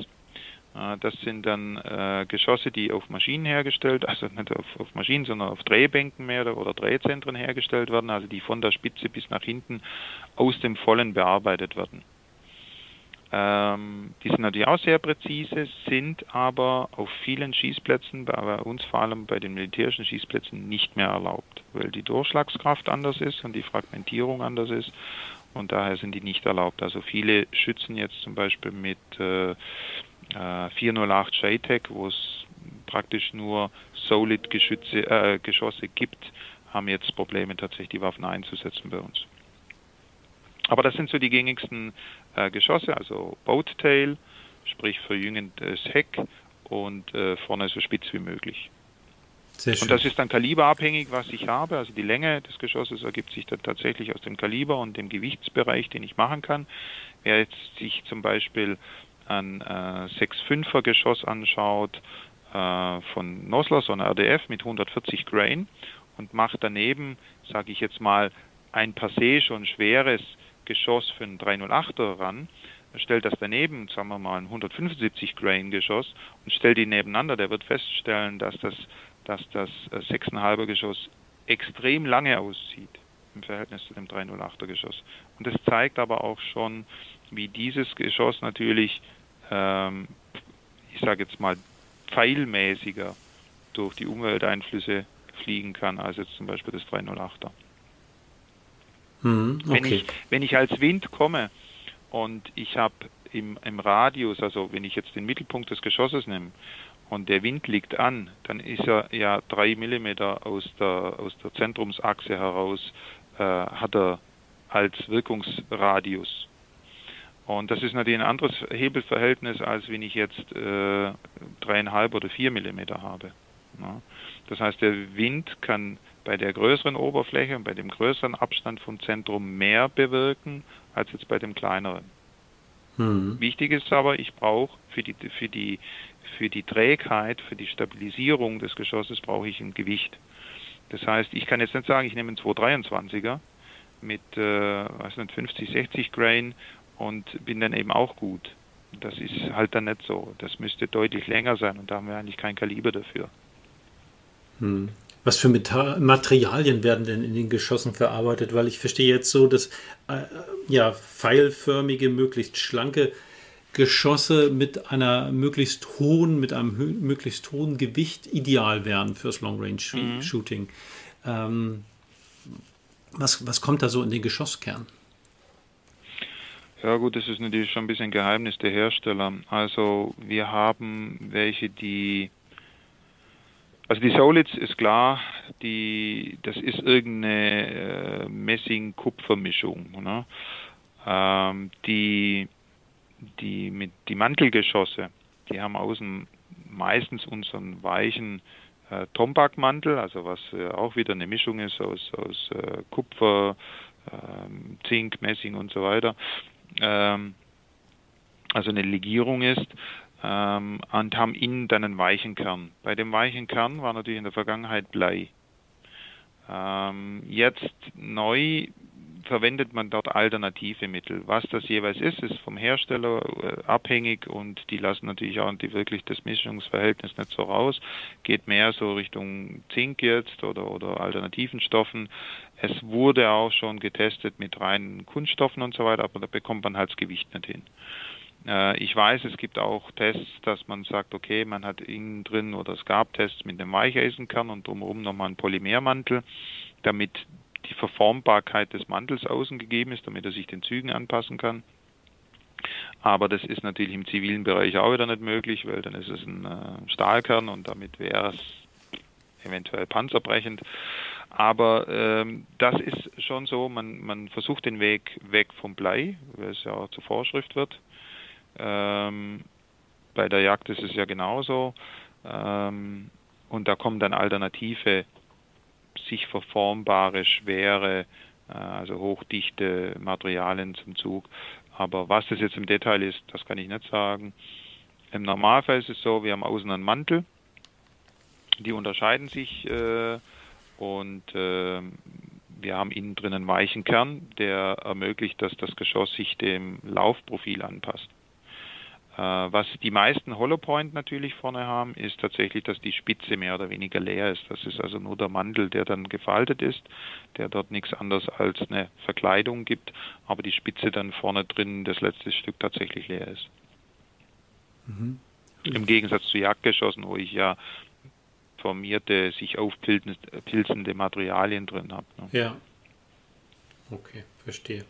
Das sind dann äh, Geschosse, die auf Maschinen hergestellt, also nicht auf, auf Maschinen, sondern auf Drehbänken mehr oder, oder Drehzentren hergestellt werden, also die von der Spitze bis nach hinten aus dem Vollen bearbeitet werden. Die sind natürlich auch sehr präzise, sind aber auf vielen Schießplätzen, bei uns vor allem bei den militärischen Schießplätzen, nicht mehr erlaubt, weil die Durchschlagskraft anders ist und die Fragmentierung anders ist und daher sind die nicht erlaubt. Also viele schützen jetzt zum Beispiel mit äh, vier null acht J TEC, wo es praktisch nur Solid-Geschütze, äh, Geschosse gibt, haben jetzt Probleme tatsächlich die Waffen einzusetzen bei uns. Aber das sind so die gängigsten äh, Geschosse, also Boat Tail, sprich verjüngendes Heck und äh, vorne so spitz wie möglich. Sehr schön. Und das ist dann kaliberabhängig, was ich habe. Also die Länge des Geschosses ergibt sich dann tatsächlich aus dem Kaliber und dem Gewichtsbereich, den ich machen kann. Wer jetzt sich zum Beispiel ein äh, sechs Komma fünfer Geschoss anschaut äh, von Nosler, so ein R D F mit hundertvierzig Grain und macht daneben, sage ich jetzt mal, ein per se schon schweres Geschoss für einen drei null achter ran, stellt das daneben, sagen wir mal ein hundertfünfundsiebzig Grain Geschoss und stellt die nebeneinander, der wird feststellen, dass das, dass das sechs Komma fünfer Geschoss extrem lange aussieht im Verhältnis zu dem drei null achter Geschoss. Und das zeigt aber auch schon, wie dieses Geschoss natürlich, ähm, ich sage jetzt mal, pfeilmäßiger durch die Umwelteinflüsse fliegen kann, als jetzt zum Beispiel das drei null achter. Okay. Wenn ich, wenn ich als Wind komme und ich habe im, im Radius, also wenn ich jetzt den Mittelpunkt des Geschosses nehme und der Wind liegt an, dann ist er ja drei Millimeter aus der, aus der Zentrumsachse heraus, äh, hat er als Wirkungsradius. Und das ist natürlich ein anderes Hebelverhältnis, als wenn ich jetzt äh, drei Komma fünf oder vier Millimeter habe. Ja. Das heißt, der Wind kann bei der größeren Oberfläche und bei dem größeren Abstand vom Zentrum mehr bewirken, als jetzt bei dem kleineren. Hm. Wichtig ist aber, ich brauche für die, für die, für die Trägheit, für die Stabilisierung des Geschosses, brauche ich ein Gewicht. Das heißt, ich kann jetzt nicht sagen, ich nehme einen zwei dreiundzwanziger mit äh, weiß nicht, fünfzig, sechzig Grain und bin dann eben auch gut. Das ist halt dann nicht so. Das müsste deutlich länger sein und da haben wir eigentlich kein Kaliber dafür. Hm. Was für Meta- Materialien werden denn in den Geschossen verarbeitet? Weil ich verstehe jetzt so, dass äh, ja, pfeilförmige, möglichst schlanke Geschosse mit einer möglichst hohen, mit einem hö- möglichst hohen Gewicht ideal wären fürs Long-Range-Shooting. Mhm. Ähm, was, was kommt da so in den Geschosskern? Ja gut, das ist natürlich schon ein bisschen Geheimnis der Hersteller. Also wir haben welche, die... Also die Solids ist klar, die, das ist irgendeine äh, Messing-Kupfer-Mischung, ne? ähm, die, die, mit, die Mantelgeschosse, die haben außen meistens unseren weichen äh, Tombak-Mantel, also was äh, auch wieder eine Mischung ist aus, aus äh, Kupfer, äh, Zink, Messing und so weiter, ähm, also eine Legierung ist, ähm, und haben innen dann einen weichen Kern. Bei dem weichen Kern war natürlich in der Vergangenheit Blei. Ähm, jetzt neu verwendet man dort alternative Mittel. Was das jeweils ist, ist vom Hersteller äh, abhängig, und die lassen natürlich auch die, wirklich das Mischungsverhältnis nicht so raus. Geht mehr so Richtung Zink jetzt oder, oder alternativen Stoffen. Es wurde auch schon getestet mit reinen Kunststoffen und so weiter, aber da bekommt man halt das Gewicht nicht hin. Ich weiß, es gibt auch Tests, dass man sagt, okay, man hat innen drin, oder es gab Tests mit einem Weicheisenkern und drumherum nochmal einen Polymermantel, damit die Verformbarkeit des Mantels außen gegeben ist, damit er sich den Zügen anpassen kann. Aber das ist natürlich im zivilen Bereich auch wieder nicht möglich, weil dann ist es ein Stahlkern und damit wäre es eventuell panzerbrechend. Aber ähm, das ist schon so, man, man versucht den Weg weg vom Blei, weil es ja auch zur Vorschrift wird. Ähm, bei der Jagd ist es ja genauso, ähm, und da kommen dann alternative, sich verformbare, schwere, äh, also hochdichte Materialien zum Zug. Aber was das jetzt im Detail ist, das kann ich nicht sagen. Im Normalfall ist es so, wir haben außen einen Mantel, die unterscheiden sich äh, und äh, wir haben innen drin einen weichen Kern, der ermöglicht, dass das Geschoss sich dem Laufprofil anpasst. Was die meisten Hollow-Point natürlich vorne haben, ist tatsächlich, dass die Spitze mehr oder weniger leer ist. Das ist also nur der Mantel, der dann gefaltet ist, der dort nichts anderes als eine Verkleidung gibt, aber die Spitze dann vorne drin, das letzte Stück, tatsächlich leer ist. Mhm. Im Gegensatz zu Jagdgeschossen, wo ich ja formierte, sich aufpilzende Materialien drin habe. Ne? Ja. Okay, verstehe.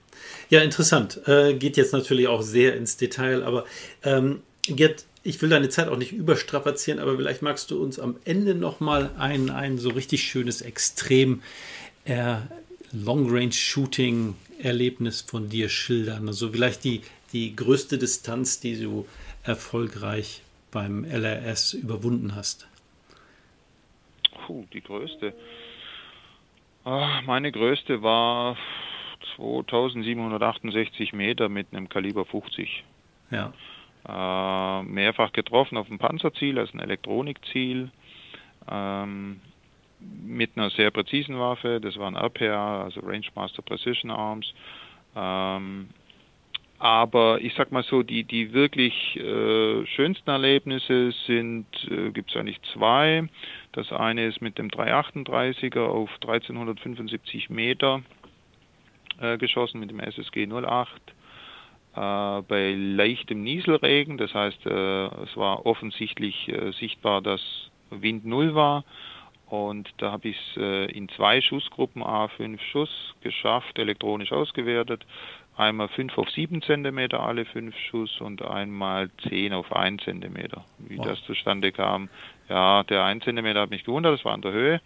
Ja, interessant. Äh, geht jetzt natürlich auch sehr ins Detail, aber ähm, Gerd, ich will deine Zeit auch nicht überstrapazieren, aber vielleicht magst du uns am Ende nochmal ein, ein so richtig schönes, extrem äh, Long-Range-Shooting-Erlebnis von dir schildern. Also vielleicht die, die größte Distanz, die du erfolgreich beim L R S überwunden hast. Puh, die größte... Meine größte war zweitausendsiebenhundertachtundsechzig Meter mit einem Kaliber fünfzig. Ja. Äh, mehrfach getroffen auf ein Panzerziel, also ein Elektronikziel, ähm, mit einer sehr präzisen Waffe. Das war ein R P A, also Rangemaster Precision Arms. Ähm, aber ich sag mal so, die, die wirklich äh, schönsten Erlebnisse sind, äh, gibt es eigentlich zwei. Das eine ist mit dem dreihundertachtunddreißiger auf dreizehnhundertfünfundsiebzig Meter äh, geschossen mit dem S S G null acht äh, bei leichtem Nieselregen. Das heißt, äh, es war offensichtlich äh, sichtbar, dass Wind null war. Und da habe ich es äh, in zwei Schussgruppen A fünf Schuss geschafft, elektronisch ausgewertet. Einmal fünf auf sieben Zentimeter alle fünf Schuss und einmal zehn auf ein Zentimeter. Wie wow. das zustande kam. Ja, der ein Zentimeter hat mich gewundert, das war an der Höhe.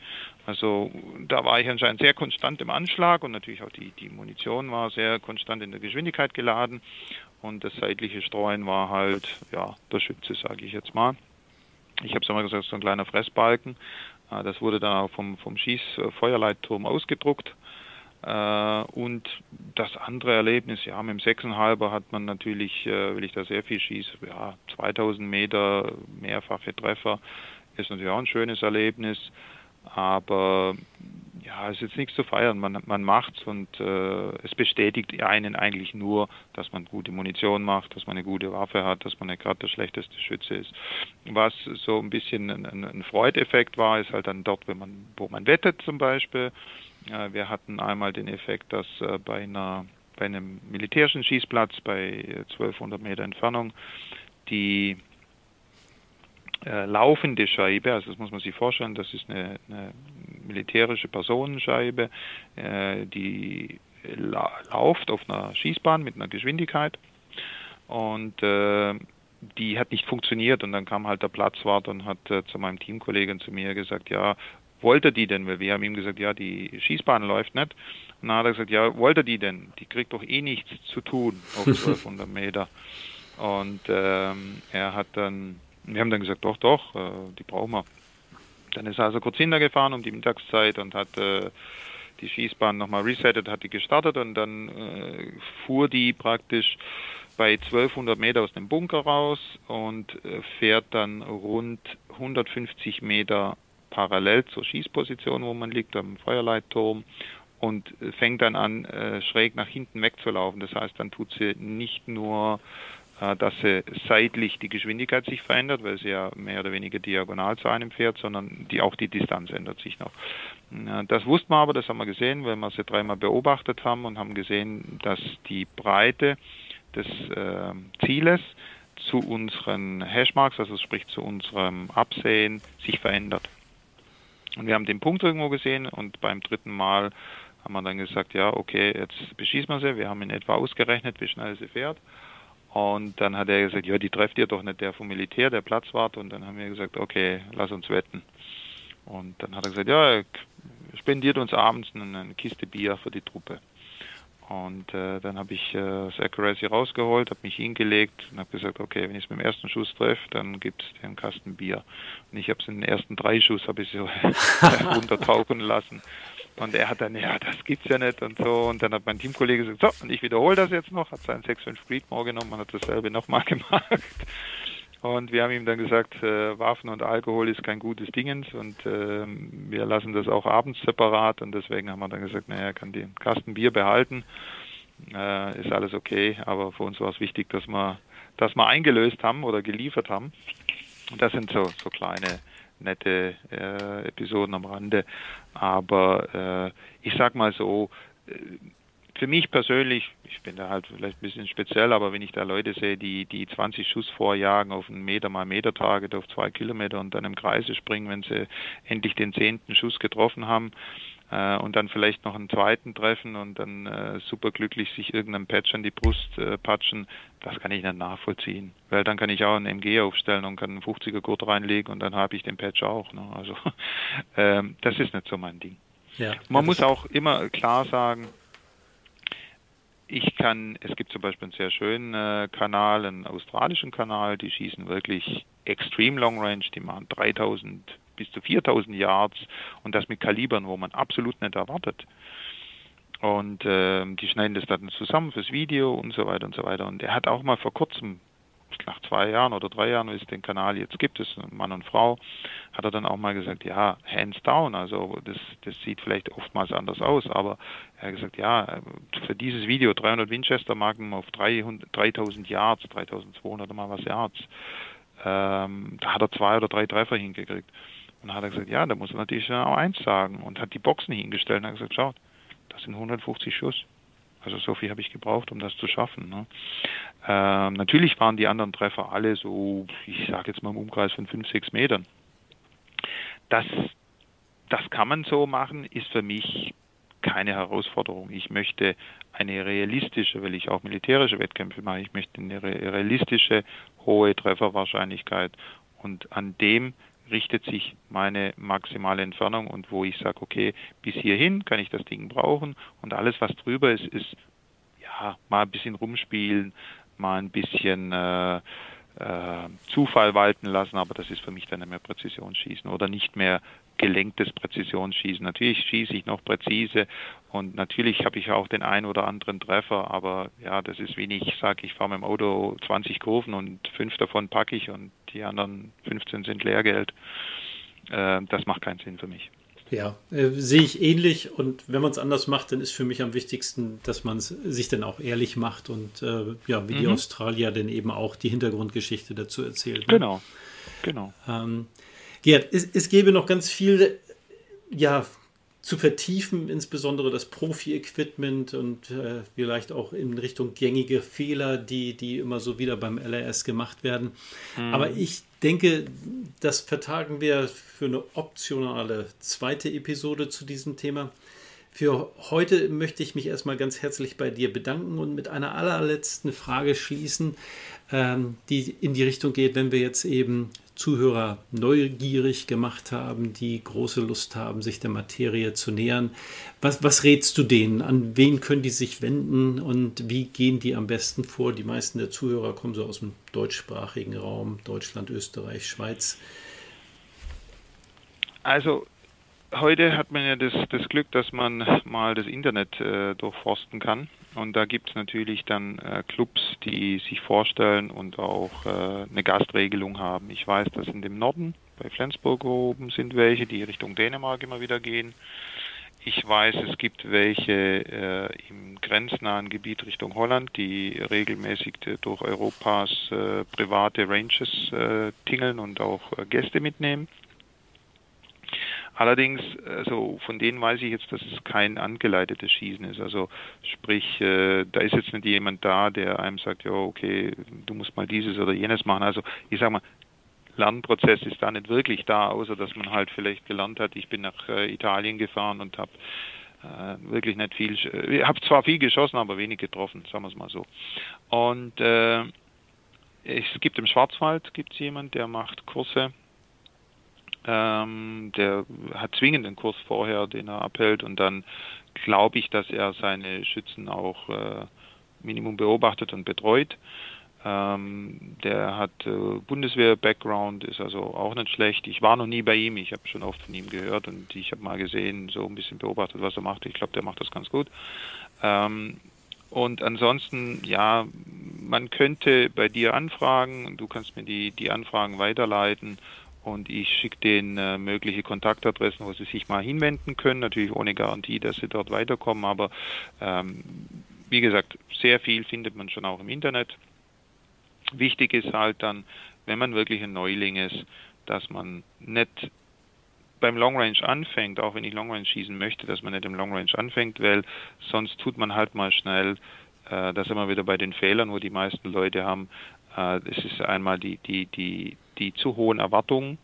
Also da war ich anscheinend sehr konstant im Anschlag und natürlich auch die, die Munition war sehr konstant in der Geschwindigkeit geladen. Und das seitliche Streuen war halt, ja, der Schütze, sage ich jetzt mal. Ich habe es einmal gesagt, so ein kleiner Fressbalken. Das wurde dann auch vom, vom Schießfeuerleitturm ausgedruckt. Und das andere Erlebnis, ja, mit dem sechs Komma fünfer hat man natürlich, weil ich da sehr viel schieße, ja, zweitausend Meter, mehrfache Treffer, ist natürlich auch ein schönes Erlebnis, aber ja, ist jetzt nichts zu feiern, man, man macht's und äh, es bestätigt einen eigentlich nur, dass man gute Munition macht, dass man eine gute Waffe hat, dass man nicht gerade der schlechteste Schütze ist. Was so ein bisschen ein, ein, ein Freudeffekt war, ist halt dann dort, wenn man, wo man wettet zum Beispiel. Wir hatten einmal den Effekt, dass bei, einer, bei einem militärischen Schießplatz bei zwölfhundert Meter Entfernung die äh, laufende Scheibe, also das muss man sich vorstellen, das ist eine, eine militärische Personenscheibe, äh, die la läuft auf einer Schießbahn mit einer Geschwindigkeit und äh, die hat nicht funktioniert und dann kam halt der Platzwart und hat äh, zu meinem Teamkollegen, zu mir gesagt, ja, wollte die denn? Weil wir haben ihm gesagt, ja, die Schießbahn läuft nicht. Und dann hat er gesagt, ja, wollte die denn? Die kriegt doch eh nichts zu tun auf zwölfhundert Meter. Und ähm, er hat dann, wir haben dann gesagt, doch, doch, äh, die brauchen wir. Dann ist er also kurz hintergefahren um die Mittagszeit und hat äh, die Schießbahn nochmal resettet, hat die gestartet und dann äh, fuhr die praktisch bei zwölfhundert Meter aus dem Bunker raus und äh, fährt dann rund hundertfünfzig Meter parallel zur Schießposition, wo man liegt, am Feuerleitturm und äh, fängt dann an, äh, schräg nach hinten wegzulaufen. Das heißt, dann tut sie nicht nur, äh, dass sie seitlich die Geschwindigkeit sich verändert, weil sie ja mehr oder weniger diagonal zu einem fährt, sondern die, auch die Distanz ändert sich noch. Das wussten wir aber, das haben wir gesehen, weil wir sie dreimal beobachtet haben und haben gesehen, dass die Breite des äh, Zieles zu unseren Hashmarks, also sprich zu unserem Absehen, sich verändert. Und wir haben den Punkt irgendwo gesehen und beim dritten Mal haben wir dann gesagt, ja okay, jetzt beschießen wir sie, wir haben in etwa ausgerechnet, wie schnell sie fährt. Und dann hat er gesagt, ja, die trefft ihr doch nicht, der vom Militär, der Platzwart. Und dann haben wir gesagt, okay, lass uns wetten. Und dann hat er gesagt, ja, er spendiert uns abends eine Kiste Bier für die Truppe. Und äh, dann habe ich äh, das Accuracy rausgeholt, habe mich hingelegt und habe gesagt, okay, wenn ich es mit dem ersten Schuss treffe, dann gibt es den Kasten Bier. Und ich habe es in den ersten drei Schuss habe ich so runtertauchen lassen. Und er hat dann, ja, das gibt's ja nicht und so. Und dann hat mein Teamkollege gesagt, so, und ich wiederhole das jetzt noch, hat seinen sechs fünf Creedmoor genommen und hat dasselbe nochmal gemacht. Und wir haben ihm dann gesagt, äh, Waffen und Alkohol ist kein gutes Dingens und äh, wir lassen das auch abends separat. Und deswegen haben wir dann gesagt, naja, er kann den Kasten Bier behalten, äh, ist alles okay. Aber für uns war es wichtig, dass wir, dass wir eingelöst haben oder geliefert haben. Und das sind so, so kleine, nette äh, Episoden am Rande. Aber äh, ich sag mal so, äh, für mich persönlich, ich bin da halt vielleicht ein bisschen speziell, aber wenn ich da Leute sehe, die die zwanzig Schuss vorjagen auf einen Meter mal Meter Target auf zwei Kilometer und dann im Kreise springen, wenn sie endlich den zehnten Schuss getroffen haben äh, und dann vielleicht noch einen zweiten treffen und dann äh, superglücklich sich irgendeinen Patch an die Brust äh, patschen, das kann ich nicht nachvollziehen. Weil dann kann ich auch einen M G aufstellen und kann einen fünfziger Gurt reinlegen und dann habe ich den Patch auch. Ne? Also äh, das ist nicht so mein Ding. Ja, man muss auch immer klar sagen, Ich kann, es gibt zum Beispiel einen sehr schönen äh, Kanal, einen australischen Kanal, die schießen wirklich extreme long range, die machen dreitausend bis zu viertausend Yards und das mit Kalibern, wo man absolut nicht erwartet. Und äh, die schneiden das dann zusammen fürs Video und so weiter und so weiter. Und er hat auch mal vor kurzem, nach zwei Jahren oder drei Jahren, wie es den Kanal jetzt gibt, das ist Mann und Frau, hat er dann auch mal gesagt, ja, hands down, also das, das sieht vielleicht oftmals anders aus, aber er hat gesagt, ja, für dieses Video dreihundert Winchester Magnum auf dreitausend Yards, dreitausendzweihundert mal was Yards, ähm, da hat er zwei oder drei Treffer hingekriegt. Und dann hat er gesagt, ja, da muss er natürlich auch eins sagen und hat die Boxen hingestellt und hat gesagt, schaut, das sind hundertfünfzig Schuss. Also so viel habe ich gebraucht, um das zu schaffen. Ne? Ähm, natürlich waren die anderen Treffer alle so, ich sage jetzt mal im Umkreis von fünf, sechs Metern. Das, das kann man so machen, ist für mich keine Herausforderung. Ich möchte eine realistische, weil ich auch militärische Wettkämpfe mache, ich möchte eine realistische, hohe Trefferwahrscheinlichkeit. Und an dem richtet sich meine maximale Entfernung und wo ich sage, okay, bis hierhin kann ich das Ding brauchen und alles, was drüber ist, ist ja mal ein bisschen rumspielen, mal ein bisschen äh, äh, Zufall walten lassen, aber das ist für mich dann nicht mehr Präzisionsschießen oder nicht mehr gelenktes Präzisionsschießen. Natürlich schieße ich noch präzise und natürlich habe ich auch den einen oder anderen Treffer, aber ja, das ist wenig, ich sage, ich fahre mit dem Auto zwanzig Kurven und fünf davon packe ich und die anderen fünfzehn sind Lehrgeld. Äh, das macht keinen Sinn für mich. Ja, äh, sehe ich ähnlich und wenn man es anders macht, dann ist für mich am wichtigsten, dass man es sich dann auch ehrlich macht und äh, ja, wie mhm. die Australier dann eben auch die Hintergrundgeschichte dazu erzählt. Ne? Genau, genau. Ähm, Gerd, es, es gäbe noch ganz viel ja, zu vertiefen, insbesondere das Profi-Equipment und äh, vielleicht auch in Richtung gängige Fehler, die, die immer so wieder beim L R S gemacht werden. Mhm. Aber ich denke, das vertagen wir für eine optionale zweite Episode zu diesem Thema. Für heute möchte ich mich erstmal ganz herzlich bei dir bedanken und mit einer allerletzten Frage schließen, ähm, die in die Richtung geht, wenn wir jetzt eben Zuhörer neugierig gemacht haben, die große Lust haben, sich der Materie zu nähern. Was, was rätst du denen? An wen können die sich wenden und wie gehen die am besten vor? Die meisten der Zuhörer kommen so aus dem deutschsprachigen Raum, Deutschland, Österreich, Schweiz. Also heute hat man ja das, das Glück, dass man mal das Internet äh, durchforsten kann. Und da gibt es natürlich dann äh, Clubs, die sich vorstellen und auch äh, eine Gastregelung haben. Ich weiß, dass in dem Norden, bei Flensburg oben, sind welche, die Richtung Dänemark immer wieder gehen. Ich weiß, es gibt welche äh, im grenznahen Gebiet Richtung Holland, die regelmäßig äh, durch Europas äh, private Ranges äh, tingeln und auch äh, Gäste mitnehmen. Allerdings, also von denen weiß ich jetzt, dass es kein angeleitetes Schießen ist. Also sprich, äh, da ist jetzt nicht jemand da, der einem sagt, ja, okay, du musst mal dieses oder jenes machen. Also ich sag mal, Lernprozess ist da nicht wirklich da, außer dass man halt vielleicht gelernt hat. Ich bin nach äh, Italien gefahren und habe äh, wirklich nicht viel, ich habe zwar viel geschossen, aber wenig getroffen, sagen wir es mal so. Und äh, es gibt im Schwarzwald gibt's jemanden, der macht Kurse. Ähm, der hat zwingend einen Kurs vorher, den er abhält, und dann glaube ich, dass er seine Schützen auch äh, Minimum beobachtet und betreut. Ähm, der hat äh, Bundeswehr-Background, ist also auch nicht schlecht. Ich war noch nie bei ihm, ich habe schon oft von ihm gehört und ich habe mal gesehen, so ein bisschen beobachtet, was er macht. Ich glaube, der macht das ganz gut. Ähm, Und ansonsten, ja, man könnte bei dir anfragen und du kannst mir die, die Anfragen weiterleiten und ich schicke denen äh, mögliche Kontaktadressen, wo sie sich mal hinwenden können. Natürlich ohne Garantie, dass sie dort weiterkommen, aber ähm, wie gesagt, sehr viel findet man schon auch im Internet. Wichtig ist halt dann, wenn man wirklich ein Neuling ist, dass man nicht beim Long Range anfängt, auch wenn ich Long Range schießen möchte, dass man nicht im Long Range anfängt, weil sonst tut man halt mal schnell, äh, das immer wieder bei den Fehlern, wo die meisten Leute haben, äh, es ist einmal die, die, die, die zu hohen Erwartungen,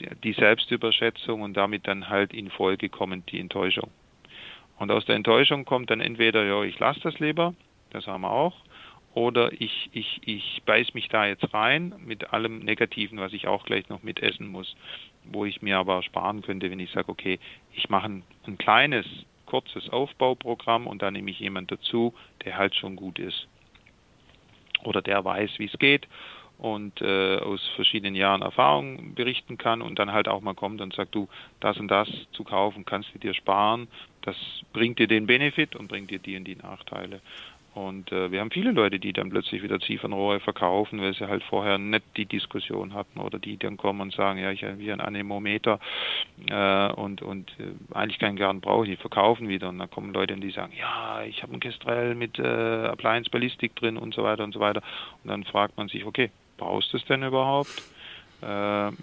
die, die Selbstüberschätzung und damit dann halt in Folge kommend die Enttäuschung. Und aus der Enttäuschung kommt dann entweder, ja, ich lasse das lieber, das haben wir auch, oder ich, ich, ich beiß mich da jetzt rein mit allem Negativen, was ich auch gleich noch mitessen muss, wo ich mir aber sparen könnte, wenn ich sage, okay, ich mache ein, ein kleines, kurzes Aufbauprogramm und da nehme ich jemanden dazu, der halt schon gut ist oder der weiß, wie es geht und äh, aus verschiedenen Jahren Erfahrung berichten kann und dann halt auch mal kommt und sagt, du, das und das zu kaufen, kannst du dir sparen, das bringt dir den Benefit und bringt dir die und die Nachteile. Und äh, wir haben viele Leute, die dann plötzlich wieder Ziefernrohre verkaufen, weil sie halt vorher nicht die Diskussion hatten oder die dann kommen und sagen, ja, ich habe hier einen Anemometer äh, und, und äh, eigentlich keinen Garten brauche ich, die verkaufen wieder. Und dann kommen Leute und die sagen, ja, ich habe einen Kestrel mit äh, Applied Ballistics drin und so weiter und so weiter. Und dann fragt man sich, okay, brauchst du es denn überhaupt? Äh,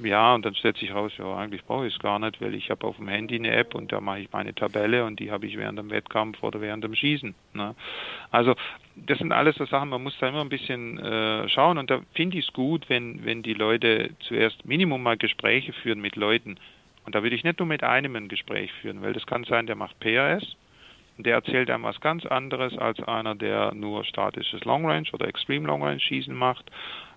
ja, und dann stellt sich raus, ja, eigentlich brauche ich es gar nicht, weil ich habe auf dem Handy eine App und da mache ich meine Tabelle und die habe ich während dem Wettkampf oder während dem Schießen. Ne? Also das sind alles so Sachen, man muss da immer ein bisschen äh, schauen und da finde ich es gut, wenn, wenn die Leute zuerst Minimum mal Gespräche führen mit Leuten. Und da würde ich nicht nur mit einem ein Gespräch führen, weil das kann sein, der macht P R S und der erzählt einem was ganz anderes als einer, der nur statisches Long Range oder Extreme Long Range Schießen macht.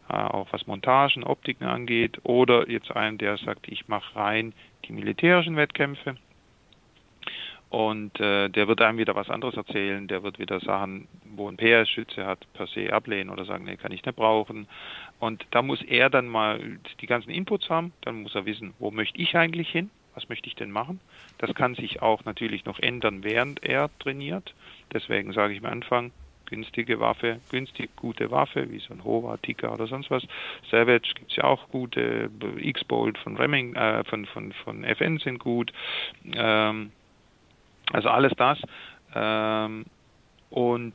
Auch was Montagen, Optiken angeht, oder jetzt einen, der sagt, ich mache rein die militärischen Wettkämpfe und äh, der wird einem wieder was anderes erzählen, der wird wieder Sachen, wo ein P R S-Schütze hat, per se ablehnen oder sagen, nee, kann ich nicht brauchen. Und da muss er dann mal die ganzen Inputs haben, dann muss er wissen, wo möchte ich eigentlich hin, was möchte ich denn machen. Das kann sich auch natürlich noch ändern, während er trainiert, deswegen sage ich am Anfang, günstige Waffe, günstig gute Waffe, wie so ein Howa, Tikka oder sonst was. Savage gibt es ja auch gute, X-Bolt von, äh, von, von, von F N sind gut. Ähm, also alles das. Ähm, und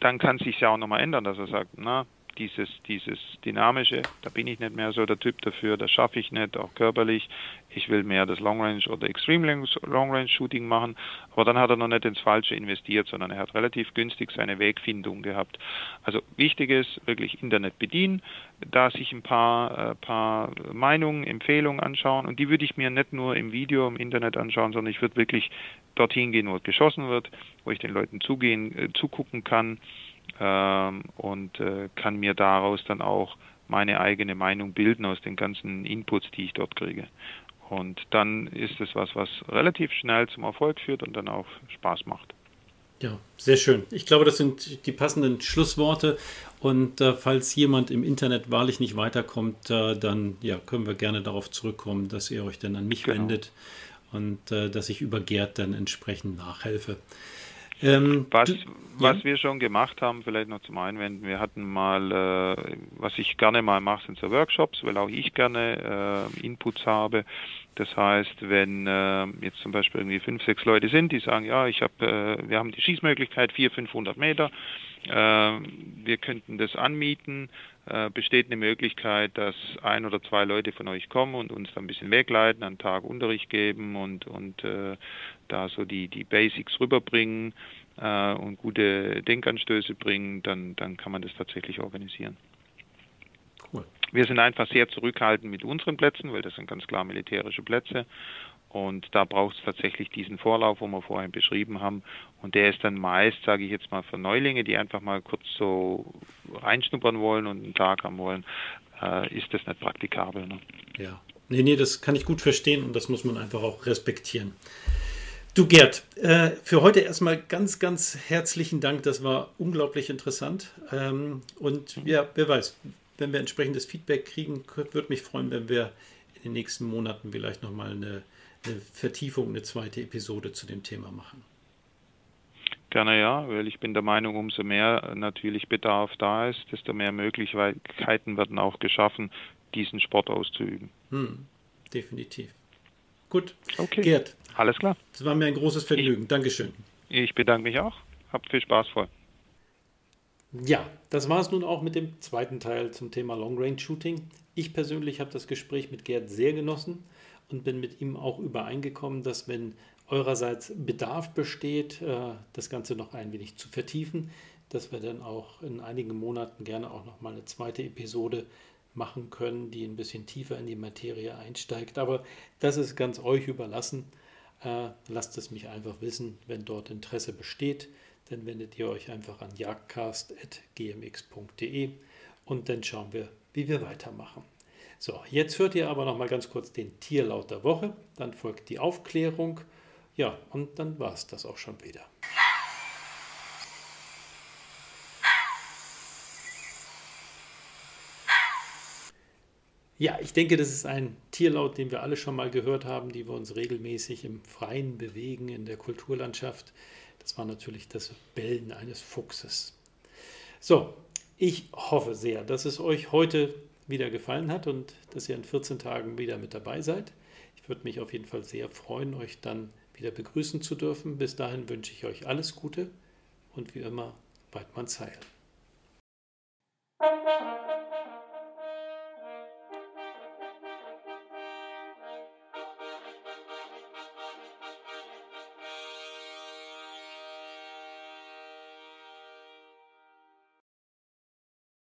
dann kann es sich ja auch nochmal ändern, dass er sagt, na, dieses, dieses Dynamische, da bin ich nicht mehr so der Typ dafür, das schaffe ich nicht, auch körperlich. Ich will mehr das Long Range oder Extreme Long Range Shooting machen. Aber dann hat er noch nicht ins Falsche investiert, sondern er hat relativ günstig seine Wegfindung gehabt. Also wichtig ist, wirklich Internet bedienen, da sich ein paar, äh, paar Meinungen, Empfehlungen anschauen. Und die würde ich mir nicht nur im Video, im Internet anschauen, sondern ich würde wirklich dorthin gehen, wo geschossen wird, wo ich den Leuten zugehen, äh, zugucken kann. Und äh, kann mir daraus dann auch meine eigene Meinung bilden aus den ganzen Inputs, die ich dort kriege. Und dann ist es was, was relativ schnell zum Erfolg führt und dann auch Spaß macht. Ja, sehr schön. Ich glaube, das sind die passenden Schlussworte. Und äh, falls jemand im Internet wahrlich nicht weiterkommt, äh, dann ja, können wir gerne darauf zurückkommen, dass ihr euch dann an mich genau. wendet und äh, dass ich über Gerd dann entsprechend nachhelfe. Ähm, was du, was ja? wir schon gemacht haben, vielleicht noch zum Einwenden, wir hatten mal, äh, was ich gerne mal mache, sind so Workshops, weil auch ich gerne äh, Inputs habe. Das heißt, wenn äh, jetzt zum Beispiel irgendwie fünf, sechs Leute sind, die sagen, ja, ich hab, äh, wir haben die Schießmöglichkeit vier, fünfhundert Meter, äh, wir könnten das anmieten, äh, besteht eine Möglichkeit, dass ein oder zwei Leute von euch kommen und uns dann ein bisschen wegleiten, einen Tag Unterricht geben und, und äh, da so die, die Basics rüberbringen äh, und gute Denkanstöße bringen, dann, dann kann man das tatsächlich organisieren. Wir sind einfach sehr zurückhaltend mit unseren Plätzen, weil das sind ganz klar militärische Plätze. Und da braucht es tatsächlich diesen Vorlauf, den wir vorhin beschrieben haben. Und der ist dann meist, sage ich jetzt mal, für Neulinge, die einfach mal kurz so reinschnuppern wollen und einen Tag haben wollen, äh, ist das nicht praktikabel. Ne? Ja, nee, nee, das kann ich gut verstehen und das muss man einfach auch respektieren. Du Gerd, äh, für heute erstmal ganz, ganz herzlichen Dank. Das war unglaublich interessant. Ähm, und ja, wer weiß, wenn wir entsprechendes Feedback kriegen, würde mich freuen, wenn wir in den nächsten Monaten vielleicht nochmal eine, eine Vertiefung, eine zweite Episode zu dem Thema machen. Gerne ja, weil ich bin der Meinung, umso mehr natürlich Bedarf da ist, desto mehr Möglichkeiten werden auch geschaffen, diesen Sport auszuüben. Hm, definitiv. Gut, okay. Gerd. Alles klar. Es war mir ein großes Vergnügen. Ich, Dankeschön. Ich bedanke mich auch. Habt viel Spaß vor. Ja, das war es nun auch mit dem zweiten Teil zum Thema Long Range Shooting. Ich persönlich habe das Gespräch mit Gerd sehr genossen und bin mit ihm auch übereingekommen, dass wenn eurerseits Bedarf besteht, das Ganze noch ein wenig zu vertiefen, dass wir dann auch in einigen Monaten gerne auch nochmal eine zweite Episode machen können, die ein bisschen tiefer in die Materie einsteigt. Aber das ist ganz euch überlassen. Lasst es mich einfach wissen, wenn dort Interesse besteht. Dann wendet ihr euch einfach an jagdcast punkt g m x punkt d e und dann schauen wir, wie wir weitermachen. So, jetzt hört ihr aber noch mal ganz kurz den Tierlaut der Woche, dann folgt die Aufklärung, ja, und dann war es das auch schon wieder. Ja, ich denke, das ist ein Tierlaut, den wir alle schon mal gehört haben, die wir uns regelmäßig im Freien bewegen, in der Kulturlandschaft. Das war natürlich das Bellen eines Fuchses. So, ich hoffe sehr, dass es euch heute wieder gefallen hat und dass ihr in vierzehn Tagen wieder mit dabei seid. Ich würde mich auf jeden Fall sehr freuen, euch dann wieder begrüßen zu dürfen. Bis dahin wünsche ich euch alles Gute und wie immer, Weidmanns Heil.